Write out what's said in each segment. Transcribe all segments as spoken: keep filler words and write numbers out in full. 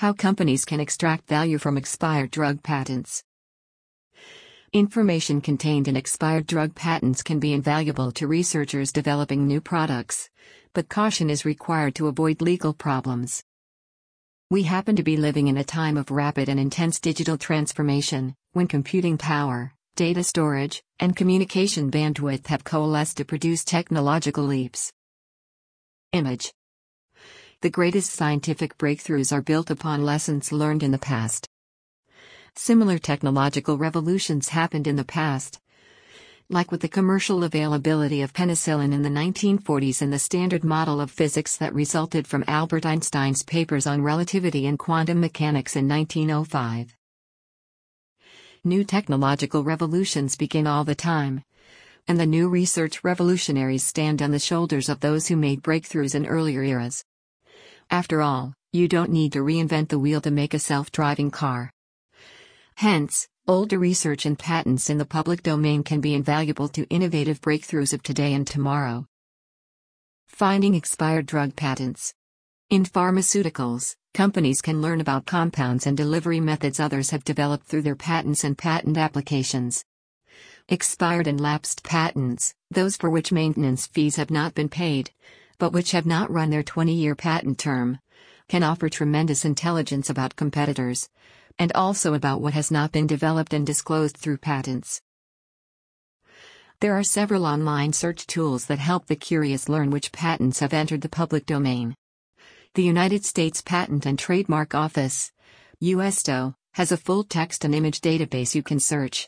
How companies can extract value from expired drug patents. Information contained in expired drug patents can be invaluable to researchers developing new products, but caution is required to avoid legal problems. We happen to be living in a time of rapid and intense digital transformation, when computing power, data storage, and communication bandwidth have coalesced to produce technological leaps. Image. The greatest scientific breakthroughs are built upon lessons learned in the past. Similar technological revolutions happened in the past, like with the commercial availability of penicillin in the nineteen forties and the standard model of physics that resulted from Albert Einstein's papers on relativity and quantum mechanics in nineteen oh five. New technological revolutions begin all the time, and the new research revolutionaries stand on the shoulders of those who made breakthroughs in earlier eras. After all, you don't need to reinvent the wheel to make a self-driving car. Hence, older research and patents in the public domain can be invaluable to innovative breakthroughs of today and tomorrow. Finding expired drug patents. In pharmaceuticals, companies can learn about compounds and delivery methods others have developed through their patents and patent applications. Expired and lapsed patents, those for which maintenance fees have not been paid, but which have not run their twenty-year patent term, can offer tremendous intelligence about competitors, and also about what has not been developed and disclosed through patents. There are several online search tools that help the curious learn which patents have entered the public domain. The United States Patent and Trademark Office, U S P T O, has a full text and image database you can search,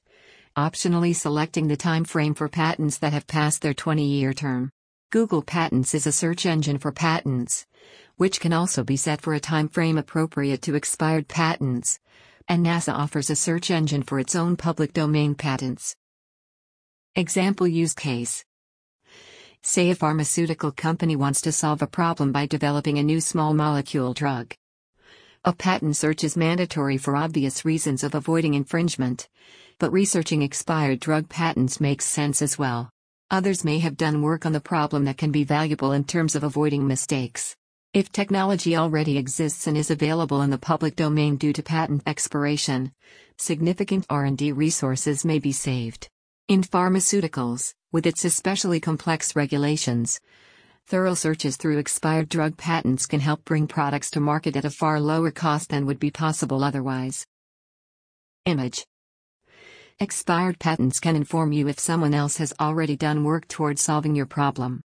optionally selecting the time frame for patents that have passed their twenty-year term. Google Patents is a search engine for patents, which can also be set for a time frame appropriate to expired patents, and NASA offers a search engine for its own public domain patents. Example use case. Say a pharmaceutical company wants to solve a problem by developing a new small molecule drug. A patent search is mandatory for obvious reasons of avoiding infringement, but researching expired drug patents makes sense as well. Others may have done work on the problem that can be valuable in terms of avoiding mistakes. If technology already exists and is available in the public domain due to patent expiration, significant R and D resources may be saved. In pharmaceuticals, with its especially complex regulations, thorough searches through expired drug patents can help bring products to market at a far lower cost than would be possible otherwise. Image. Expired patents can inform you if someone else has already done work toward solving your problem.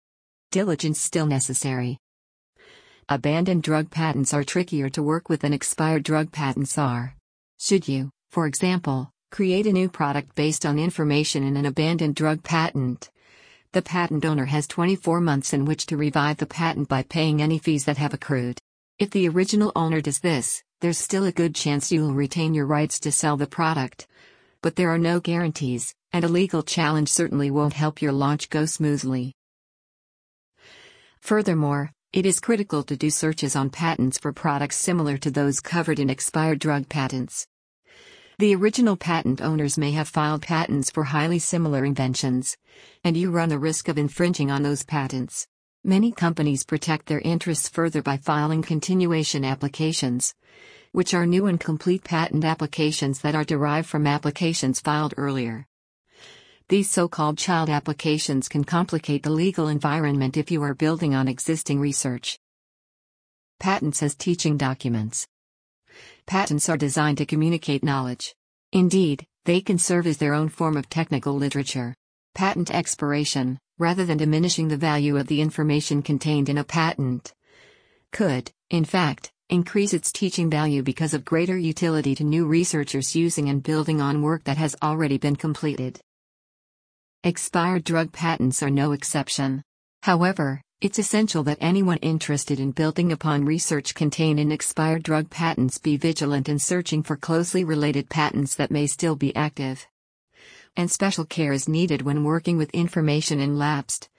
Diligence still necessary. Abandoned drug patents are trickier to work with than expired drug patents are. Should you, for example, create a new product based on information in an abandoned drug patent, the patent owner has twenty-four months in which to revive the patent by paying any fees that have accrued. If the original owner does this, there's still a good chance you'll retain your rights to sell the product. But there are no guarantees, and a legal challenge certainly won't help your launch go smoothly. Furthermore, it is critical to do searches on patents for products similar to those covered in expired drug patents. The original patent owners may have filed patents for highly similar inventions, and you run the risk of infringing on those patents. Many companies protect their interests further by filing continuation applications, which are new and complete patent applications that are derived from applications filed earlier. These so-called child applications can complicate the legal environment if you are building on existing research. Patents as teaching documents. Patents are designed to communicate knowledge. Indeed, they can serve as their own form of technical literature. Patent expiration, rather than diminishing the value of the information contained in a patent, could, in fact, increase its teaching value because of greater utility to new researchers using and building on work that has already been completed. Expired drug patents are no exception. However, it's essential that anyone interested in building upon research contained in expired drug patents be vigilant in searching for closely related patents that may still be active. And special care is needed when working with information in lapsed,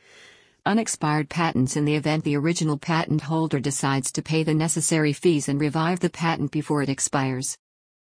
unexpired patents in the event the original patent holder decides to pay the necessary fees and revive the patent before it expires.